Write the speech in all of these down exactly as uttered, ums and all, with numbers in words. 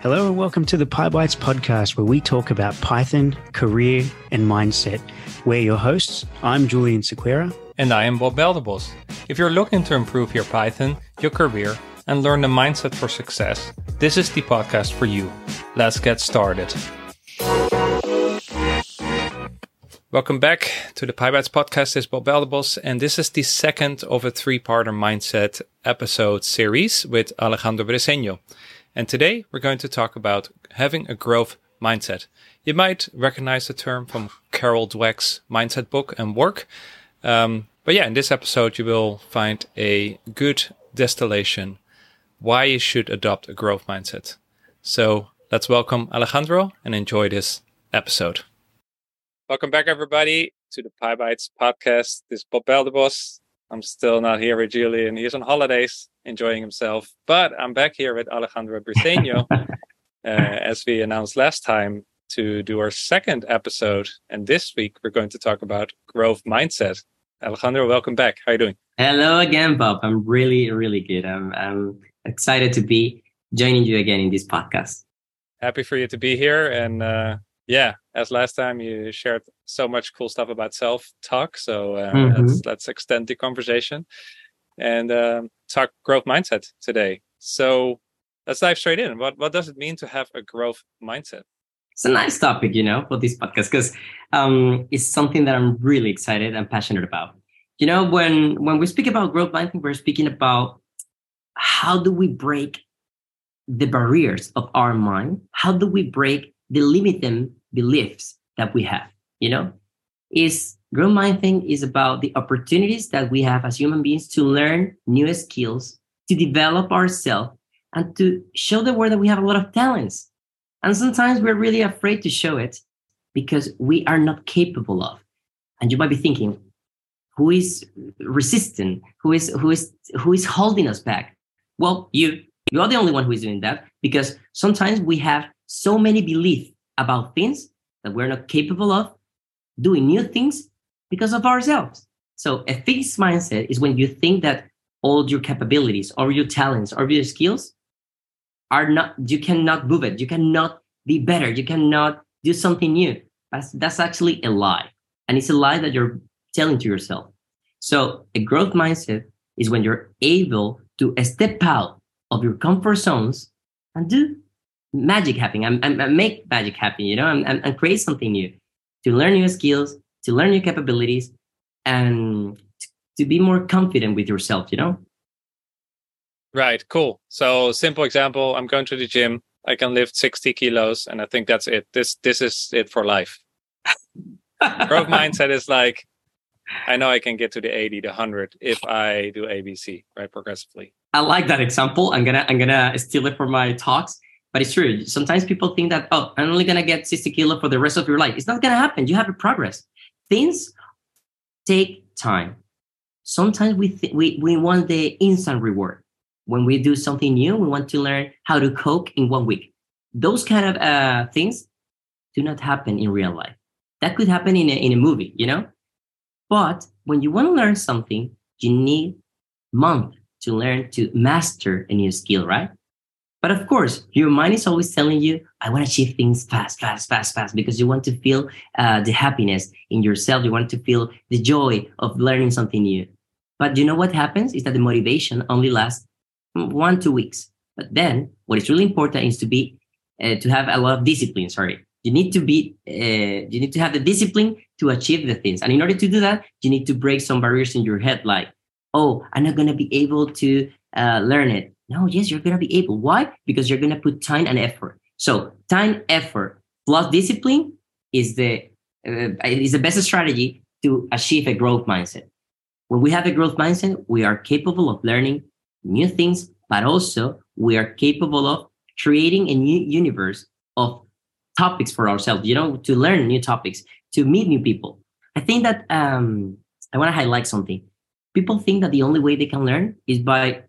Hello and welcome to the PyBytes podcast, where we talk about Python, career, and mindset. We're your hosts. I'm Julian Sequeira. And I am Bob Belderbos. If you're looking to improve your Python, your career, and learn the mindset for success, this is the podcast for you. Let's get started. Welcome back to the PyBytes podcast. This is Bob Belderbos, and this is the second of a three-parter mindset episode series with Alejandro Briceño. And today we're going to talk about having a growth mindset. You might recognize the term from Carol Dweck's mindset book and work. Um, but yeah, in this episode, you will find a good distillation why you should adopt a growth mindset. So let's welcome Alejandro and enjoy this episode. Welcome back, everybody, to the PyBytes podcast. This is Bob Belderbos. I'm still not here with Julian. He's on holidays, enjoying himself. But I'm back here with Alejandro Briceño, uh, as we announced last time, to do our second episode. And this week, we're going to talk about growth mindset. Alejandro, welcome back. How are you doing? Hello again, Bob. I'm really, really good. I'm, I'm excited to be joining you again in this podcast. Happy for you to be here. And uh, yeah, as last time, you shared so much cool stuff about self-talk. So uh, mm-hmm. let's, let's extend the conversation and um, talk growth mindset today. So let's dive straight in. What what does it mean to have a growth mindset? It's a nice topic, you know, for this podcast, because um, it's something that I'm really excited and passionate about. You know, when, when we speak about growth mindset, we're speaking about how do we break the barriers of our mind? How do we break the limiting beliefs that we have? You know, is growth mindset is about the opportunities that we have as human beings to learn new skills, to develop ourselves, and to show the world that we have a lot of talents. And sometimes we're really afraid to show it because we are not capable of. And you might be thinking, who is resisting? Who is who is who is holding us back? Well, you you are the only one who is doing that, because sometimes we have so many beliefs about things that we're not capable of doing new things because of ourselves. So a fixed mindset is when you think that all your capabilities or your talents or your skills are not, you cannot move it. You cannot be better. You cannot do something new. That's, that's actually a lie. And it's a lie that you're telling to yourself. So a growth mindset is when you're able to step out of your comfort zones and do magic happen and, and, and make magic happen, you know, and, and, and create something new. To learn new skills, to learn new capabilities, and to be more confident with yourself, you know? Right, cool. So simple example, I'm going to the gym, I can lift sixty kilos, and I think that's it. This this is it for life. Growth mindset is like, I know I can get to the eighty, the one hundred if I do A B C, right, progressively. I like that example. I'm gonna I'm gonna steal it for my talks. But it's true. Sometimes people think that, oh, I'm only going to get sixty kilos for the rest of your life. It's not going to happen. You have to progress. Things take time. Sometimes we, th- we we want the instant reward. When we do something new, we want to learn how to cook in one week. Those kind of uh, things do not happen in real life. That could happen in a, in a movie, you know? But when you want to learn something, you need months to learn to master a new skill, right? But of course, your mind is always telling you, I want to achieve things fast, fast, fast, fast, because you want to feel uh, the happiness in yourself. You want to feel the joy of learning something new. But you know what happens is that the motivation only lasts one, two weeks. But then what is really important is to be, uh, to have a lot of discipline, sorry. You need to be, uh, you need to have the discipline to achieve the things. And in order to do that, you need to break some barriers in your head, like, oh, I'm not going to be able to uh, learn it. No, yes, you're going to be able. Why? Because you're going to put time and effort. So time, effort, plus discipline is the uh, is the best strategy to achieve a growth mindset. When we have a growth mindset, we are capable of learning new things, but also we are capable of creating a new universe of topics for ourselves, you know, to learn new topics, to meet new people. I think that um, I want to highlight something. People think that the only way they can learn is by,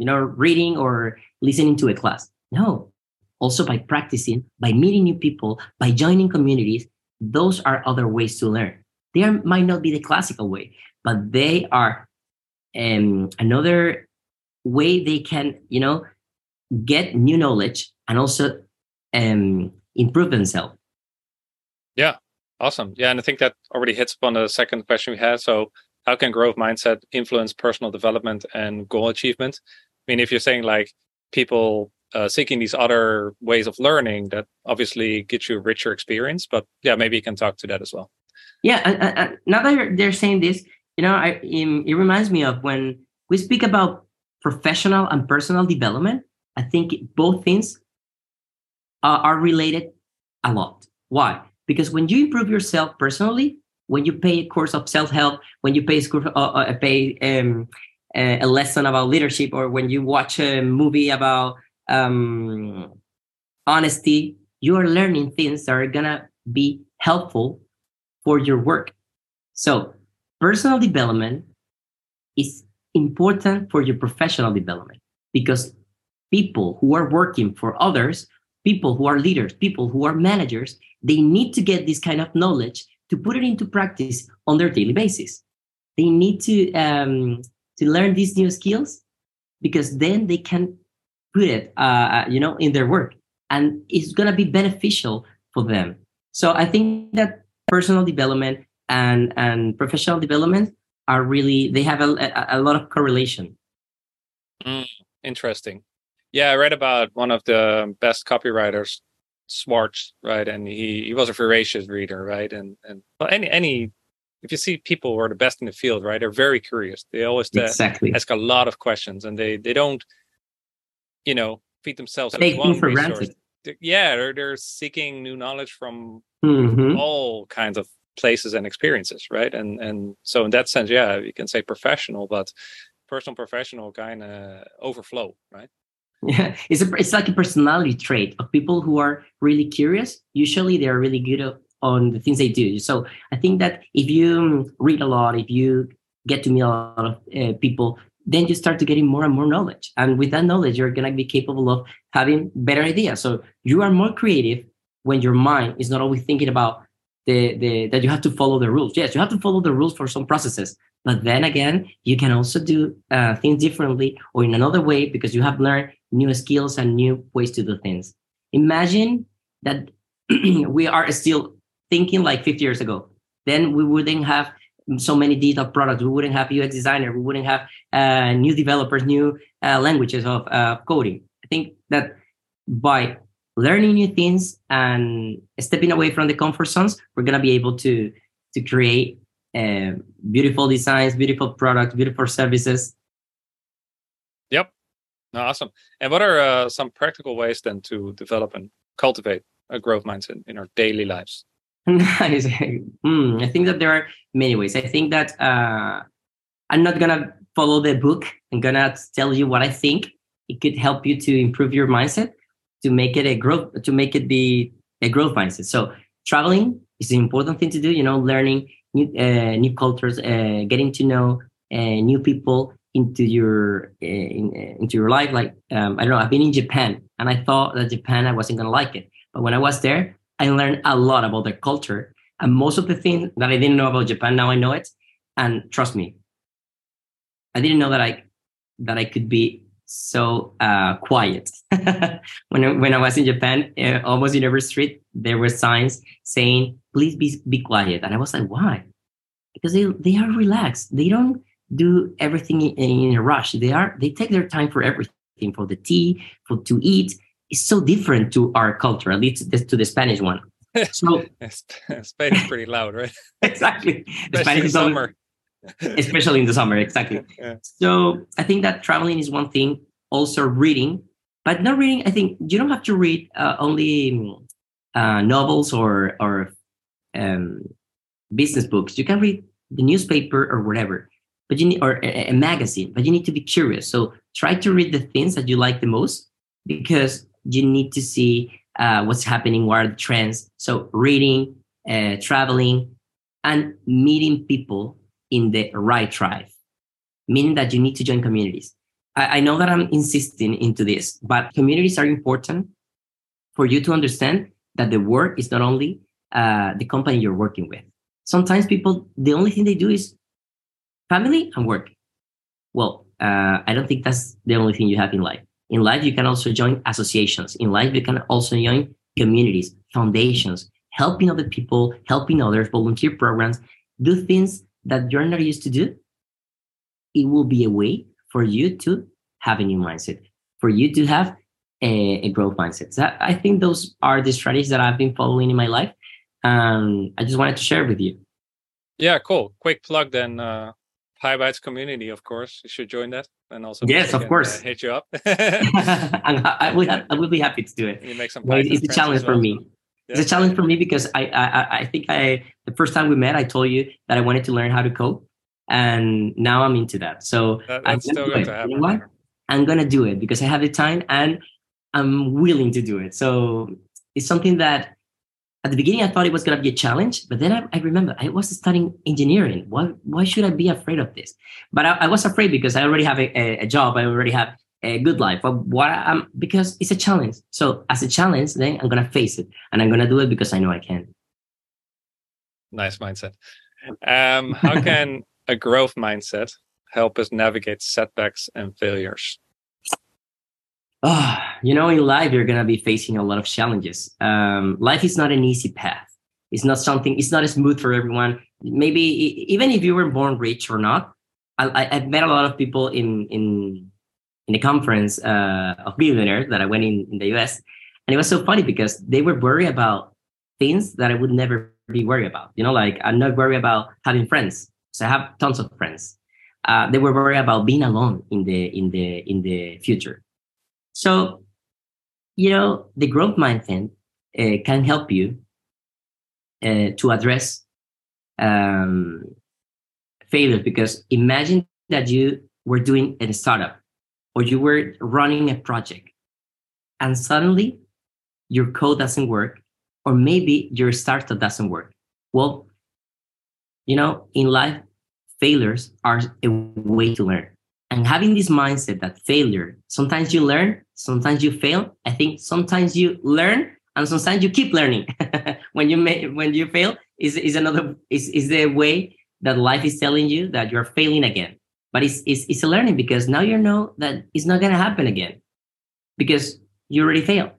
you know, reading or listening to a class. No, also by practicing, by meeting new people, by joining communities. Those are other ways to learn. They are, might not be the classical way, but they are um, another way they can, you know, get new knowledge and also um, improve themselves. Yeah, awesome. Yeah, and I think that already hits upon the second question we had. So how can growth mindset influence personal development and goal achievement? I mean, if you're saying like people uh, seeking these other ways of learning, that obviously gets you a richer experience. But yeah, maybe you can talk to that as well. Yeah, and, and now that they're saying this, you know, I, it reminds me of when we speak about professional and personal development. I think both things are, are related a lot. Why? Because when you improve yourself personally, when you pay a course of self-help, when you pay a, course, uh, uh, pay, um, a lesson about leadership, or when you watch a movie about um, honesty, you are learning things that are going to be helpful for your work. So personal development is important for your professional development, because people who are working for others, people who are leaders, people who are managers, they need to get this kind of knowledge to put it into practice on their daily basis. They need to um, to learn these new skills, because then they can put it, uh, you know, in their work, and it's gonna be beneficial for them. So I think that personal development and and professional development are really, they have a, a, a lot of correlation. Mm, interesting. Yeah, I read about one of the best copywriters, Swartz, right? And he, he was a voracious reader, right? And and well, any any if you see people who are the best in the field, right? They're very curious. They always exactly. ask a lot of questions, and they they don't, you know, feed themselves with one for resource. Granted. Yeah, they're they're seeking new knowledge from mm-hmm. all kinds of places and experiences, right? And and so in that sense, yeah, you can say professional, but personal professional kind of overflow, right? Yeah, it's a, it's like a personality trait of people who are really curious. Usually they are really good on the things they do. So I think that if you read a lot, if you get to meet a lot of uh, people, then you start to getting more and more knowledge. And with that knowledge, you're going to be capable of having better ideas. So you are more creative when your mind is not always thinking about the, the that you have to follow the rules. Yes, you have to follow the rules for some processes. But then again, you can also do uh, things differently or in another way, because you have learned new skills and new ways to do things. Imagine that we are still thinking like fifty years ago. Then we wouldn't have so many digital products. We wouldn't have U X designer. We wouldn't have uh, new developers, new uh, languages of uh, coding. I think that by learning new things and stepping away from the comfort zones, we're going to be able to, to create Uh, beautiful designs, beautiful products, beautiful services. Yep. Awesome. And what are uh, some practical ways then to develop and cultivate a growth mindset in our daily lives? Nice. mm, I think that there are many ways. I think that uh, I'm not going to follow the book. I'm going to tell you what I think. It could help you to improve your mindset, to make it a growth, to make it be a growth mindset. So traveling is an important thing to do, you know, learning New, uh, new cultures, uh, getting to know uh, new people into your uh, in, uh, into your life. Like um, I don't know, I've been in Japan, and I thought that Japan I wasn't gonna like it, but when I was there, I learned a lot about their culture, and most of the things that I didn't know about Japan now I know it. And trust me, I didn't know that I that I could be so uh, quiet. when I, when I was in Japan, uh, almost in every street there were signs saying, please be, be quiet. And I was like, why? Because they, they are relaxed. They don't do everything in, in a rush. They are they take their time for everything, for the tea, for to eat. It's so different to our culture, at least to the Spanish one. So Spanish is pretty loud, right? Exactly. The Spanish is summer. Always, especially in the summer, exactly. Yeah. So I think that traveling is one thing. Also reading, but not reading. I think you don't have to read uh, only uh, novels or or. Um, business books. You can read the newspaper or whatever, but you need or a, a magazine. But you need to be curious. So try to read the things that you like the most, because you need to see uh, what's happening, what are the trends. So reading, uh, traveling, and meeting people in the right tribe, meaning that you need to join communities. I, I know that I'm insisting into this, but communities are important for you to understand that the work is not only Uh, the company you're working with. Sometimes people, the only thing they do is family and work. Well, uh, I don't think that's the only thing you have in life. In life, you can also join associations. In life, you can also join communities, foundations, helping other people, helping others, volunteer programs, do things that you're not used to do. It will be a way for you to have a new mindset, for you to have a, a growth mindset. So I think those are the strategies that I've been following in my life. Um, I just wanted to share with you. Yeah, cool. Quick plug then. Uh... PyBytes community, of course, you should join that, and also yes, of can, course, uh, hit you up. I would, I would be happy to do it. You make some well, it's a challenge well. for me. Yeah. It's a challenge for me because I, I, I think I the first time we met, I told you that I wanted to learn how to code, and now I'm into that. So that, that's I'm gonna still going to happen. You know what? I'm gonna do it because I have the time and I'm willing to do it. So it's something that. At the beginning, I thought it was going to be a challenge, but then I, I remember I was studying engineering. Why, why should I be afraid of this? But I, I was afraid because I already have a, a, a job. I already have a good life. But what I'm, because it's a challenge. So as a challenge, then I'm going to face it. And I'm going to do it because I know I can. Nice mindset. Um, how can a growth mindset help us navigate setbacks and failures? Oh, you know, in life, you're going to be facing a lot of challenges. Um, life is not an easy path. It's not something, it's not smooth for everyone. Maybe even if you were born rich or not, I, I've met a lot of people in in in a conference uh, of millionaires that I went in in the U S. And it was so funny because they were worried about things that I would never be worried about. You know, like I'm not worried about having friends. So I have tons of friends. Uh, they were worried about being alone in the in the in the future. So, you know, the growth mindset uh, can help you uh, to address um, failures, because imagine that you were doing a startup or you were running a project and suddenly your code doesn't work, or maybe your startup doesn't work. Well, you know, in life, failures are a way to learn. And having this mindset that failure, sometimes you learn, sometimes you fail. I think sometimes you learn and sometimes you keep learning. when you may, when you fail is, is another is, is the way that life is telling you that you're failing again. But it's, it's, it's a learning, because now you know that it's not going to happen again because you already failed.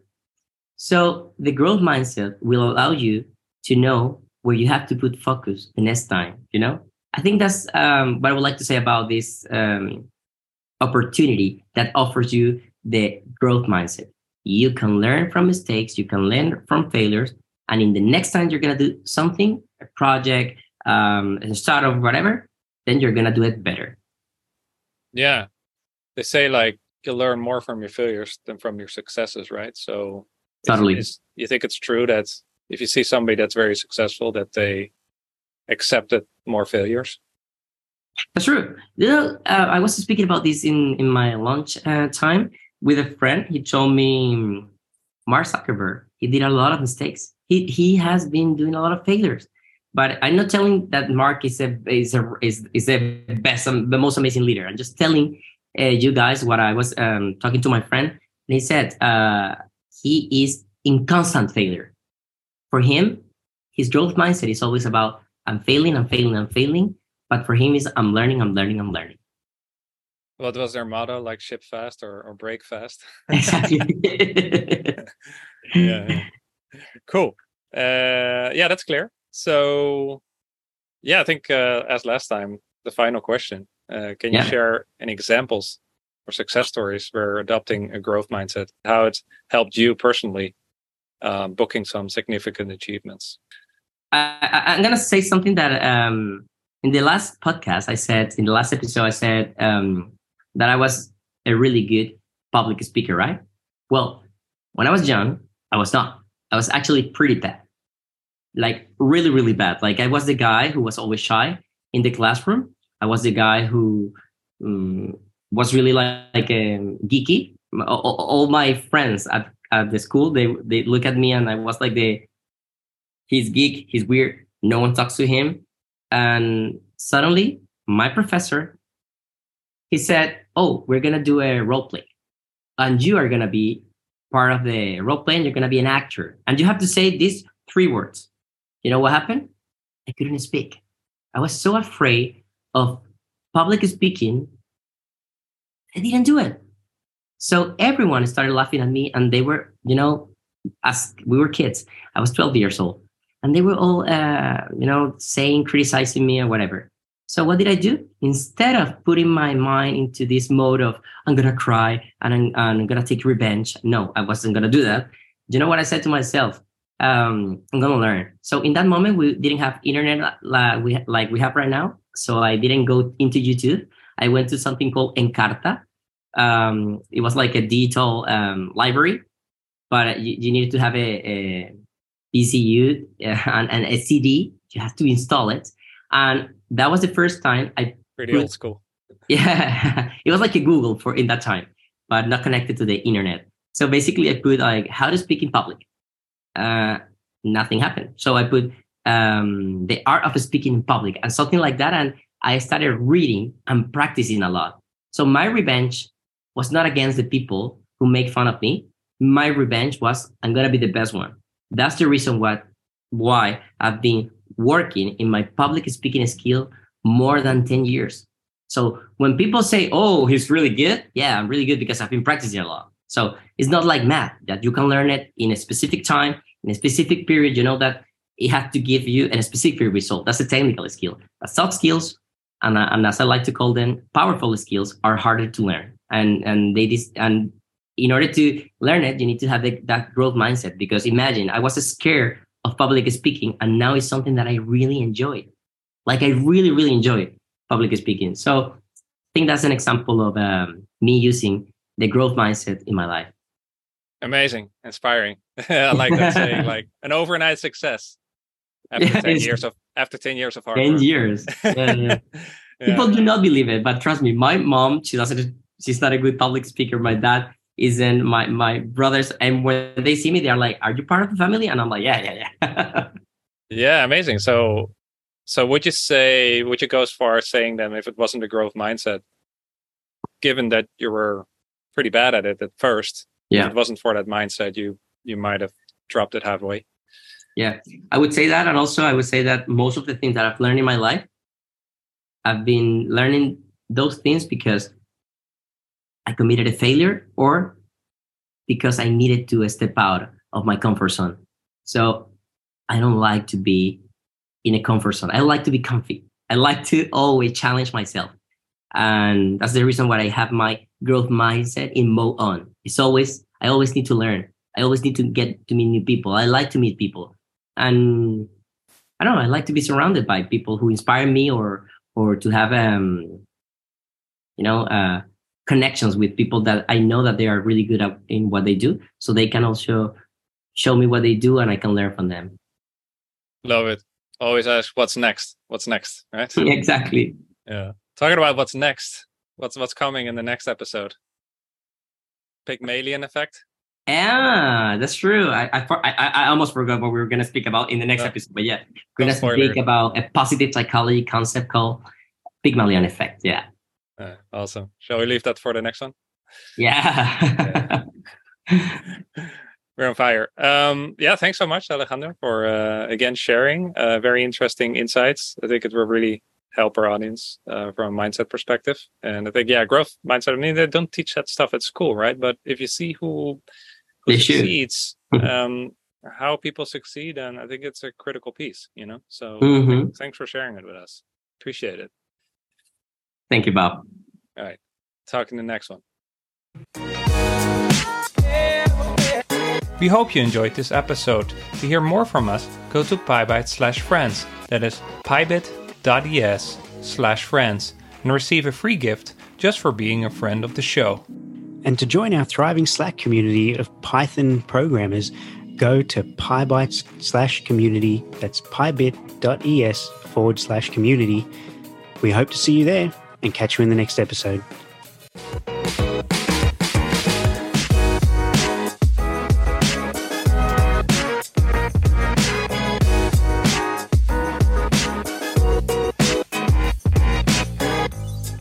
So the growth mindset will allow you to know where you have to put focus the next time, you know? I think that's um, what I would like to say about this um, opportunity that offers you the growth mindset. You can learn from mistakes, you can learn from failures, and in the next time you're going to do something, a project, um, a startup, whatever, then you're going to do it better. Yeah. They say, like, you learn more from your failures than from your successes, right? So totally. Is, is, you think it's true that if you see somebody that's very successful, that they accepted more failures? That's true. You know, uh, I was speaking about this in, in my lunch uh, time with a friend. He told me Mark Zuckerberg, he did a lot of mistakes. He he has been doing a lot of failures. But I'm not telling that Mark is a is a, is, is a best, um, the most amazing leader. I'm just telling uh, you guys what I was um, talking to my friend. And he said uh, he is in constant failure. For him, his growth mindset is always about I'm failing, I'm failing, I'm failing. But for him, is I'm learning, I'm learning, I'm learning. What was their motto? Like ship fast or, or break fast? Exactly. Yeah. Cool. Uh, yeah, that's clear. So, yeah, I think uh, as last time, the final question. Uh, can you yeah. share any examples or success stories where adopting a growth mindset, how it helped you personally um, booking some significant achievements? I, I'm going to say something that um, in the last podcast, I said, in the last episode, I said um, that I was a really good public speaker, right? Well, when I was young, I was not. I was actually pretty bad, like really, really bad. Like I was the guy who was always shy in the classroom. I was the guy who um, was really like, like um, geeky. All, all my friends at, at the school, they, they look at me and I was like the... He's geek, he's weird, no one talks to him. And suddenly, my professor, he said, oh, we're going to do a role play. And you are going to be part of the role play and you're going to be an actor. And you have to say these three words. You know what happened? I couldn't speak. I was so afraid of public speaking, I didn't do it. So everyone started laughing at me, and they were, you know, as we were kids, I was twelve years old, and they were all, uh, you know, saying, criticizing me or whatever. So what did I do? Instead of putting my mind into this mode of, I'm going to cry and I'm, I'm going to take revenge. No, I wasn't going to do that. You know what I said to myself? Um, I'm going to learn. So in that moment, we didn't have internet like we, like we have right now. So I didn't go into YouTube. I went to something called Encarta. Um, it was like a digital um, library, but you, you needed to have a, a P C U and, and a C D. You have to install it. And that was the first time I... Pretty put, old school. Yeah. It was like a Google for in that time, but not connected to the internet. So basically I put like how to speak in public. Uh, nothing happened. So I put um, the art of speaking in public and something like that. And I started reading and practicing a lot. So my revenge was not against the people who make fun of me. My revenge was, I'm going to be the best one. That's the reason what, why I've been working in my public speaking skill more than ten years. So when people say, oh, he's really good. Yeah, I'm really good because I've been practicing a lot. So it's not like math that you can learn it in a specific time, in a specific period. You know that it has to give you a specific result. That's a technical skill. But soft skills, and, and as I like to call them, powerful skills, are harder to learn. And and they dis- and in order to learn it, you need to have the, that growth mindset. Because imagine, I was scared of public speaking, and now it's something that I really enjoy. Like I really, really enjoy public speaking. So I think that's an example of um, me using the growth mindset in my life. Amazing. Inspiring. I like that saying, like an overnight success after yeah, ten years of after ten years of hard ten work. ten years. Yeah, yeah. Yeah. People do not believe it, but trust me, my mom, she doesn't, she's not a good public speaker. My dad isn't, my, my brothers. And when they see me, they're like, are you part of the family? And I'm like, yeah, yeah, yeah. Yeah. Amazing. So, so would you say, would you go as far as saying then if it wasn't a growth mindset, given that you were pretty bad at it at first. Yeah. If it wasn't for that mindset, you you might have dropped it halfway. Yeah, I would say that. And also I would say that most of the things that I've learned in my life, I've been learning those things because I committed a failure or because I needed to step out of my comfort zone. So I don't like to be in a comfort zone. I like to be comfy. I like to always challenge myself. And that's the reason why I have my growth mindset in mode on. It's always, I always need to learn. I always need to get to meet new people. I like to meet people. And I don't know, I like to be surrounded by people who inspire me or or to have, um, you know, uh, connections with people that I know that they are really good at in what they do. So they can also show me what they do and I can learn from them. Love it. Always ask what's next, what's next, right? Exactly. Yeah. Talking about what's next. What's what's coming in the next episode? Pygmalion effect? Yeah, that's true. I I, I, I almost forgot what we were going to speak about in the next no. episode. But yeah, we're going to speak about a positive psychology concept called Pygmalion effect. Yeah. Uh, awesome. Shall we leave that for the next one? Yeah. Yeah. We're on fire. Um, yeah, thanks so much, Alejandro, for uh, again sharing uh, very interesting insights. I think it will really help our audience uh, from a mindset perspective. And I think, yeah, growth mindset. I mean, they don't teach that stuff at school, right? But if you see who, who succeeds, um, how people succeed, and I think it's a critical piece, you know? So mm-hmm. th- thanks for sharing it with us. Appreciate it. Thank you, Bob. All right. Talk in the next one. We hope you enjoyed this episode. To hear more from us, go to PyBytes slash friends. That is PyBytes .es slash friends and receive a free gift just for being a friend of the show. And to join our thriving Slack community of Python programmers, go to PyBytes slash community. That's pybit.es forward slash community. We hope to see you there and catch you in the next episode.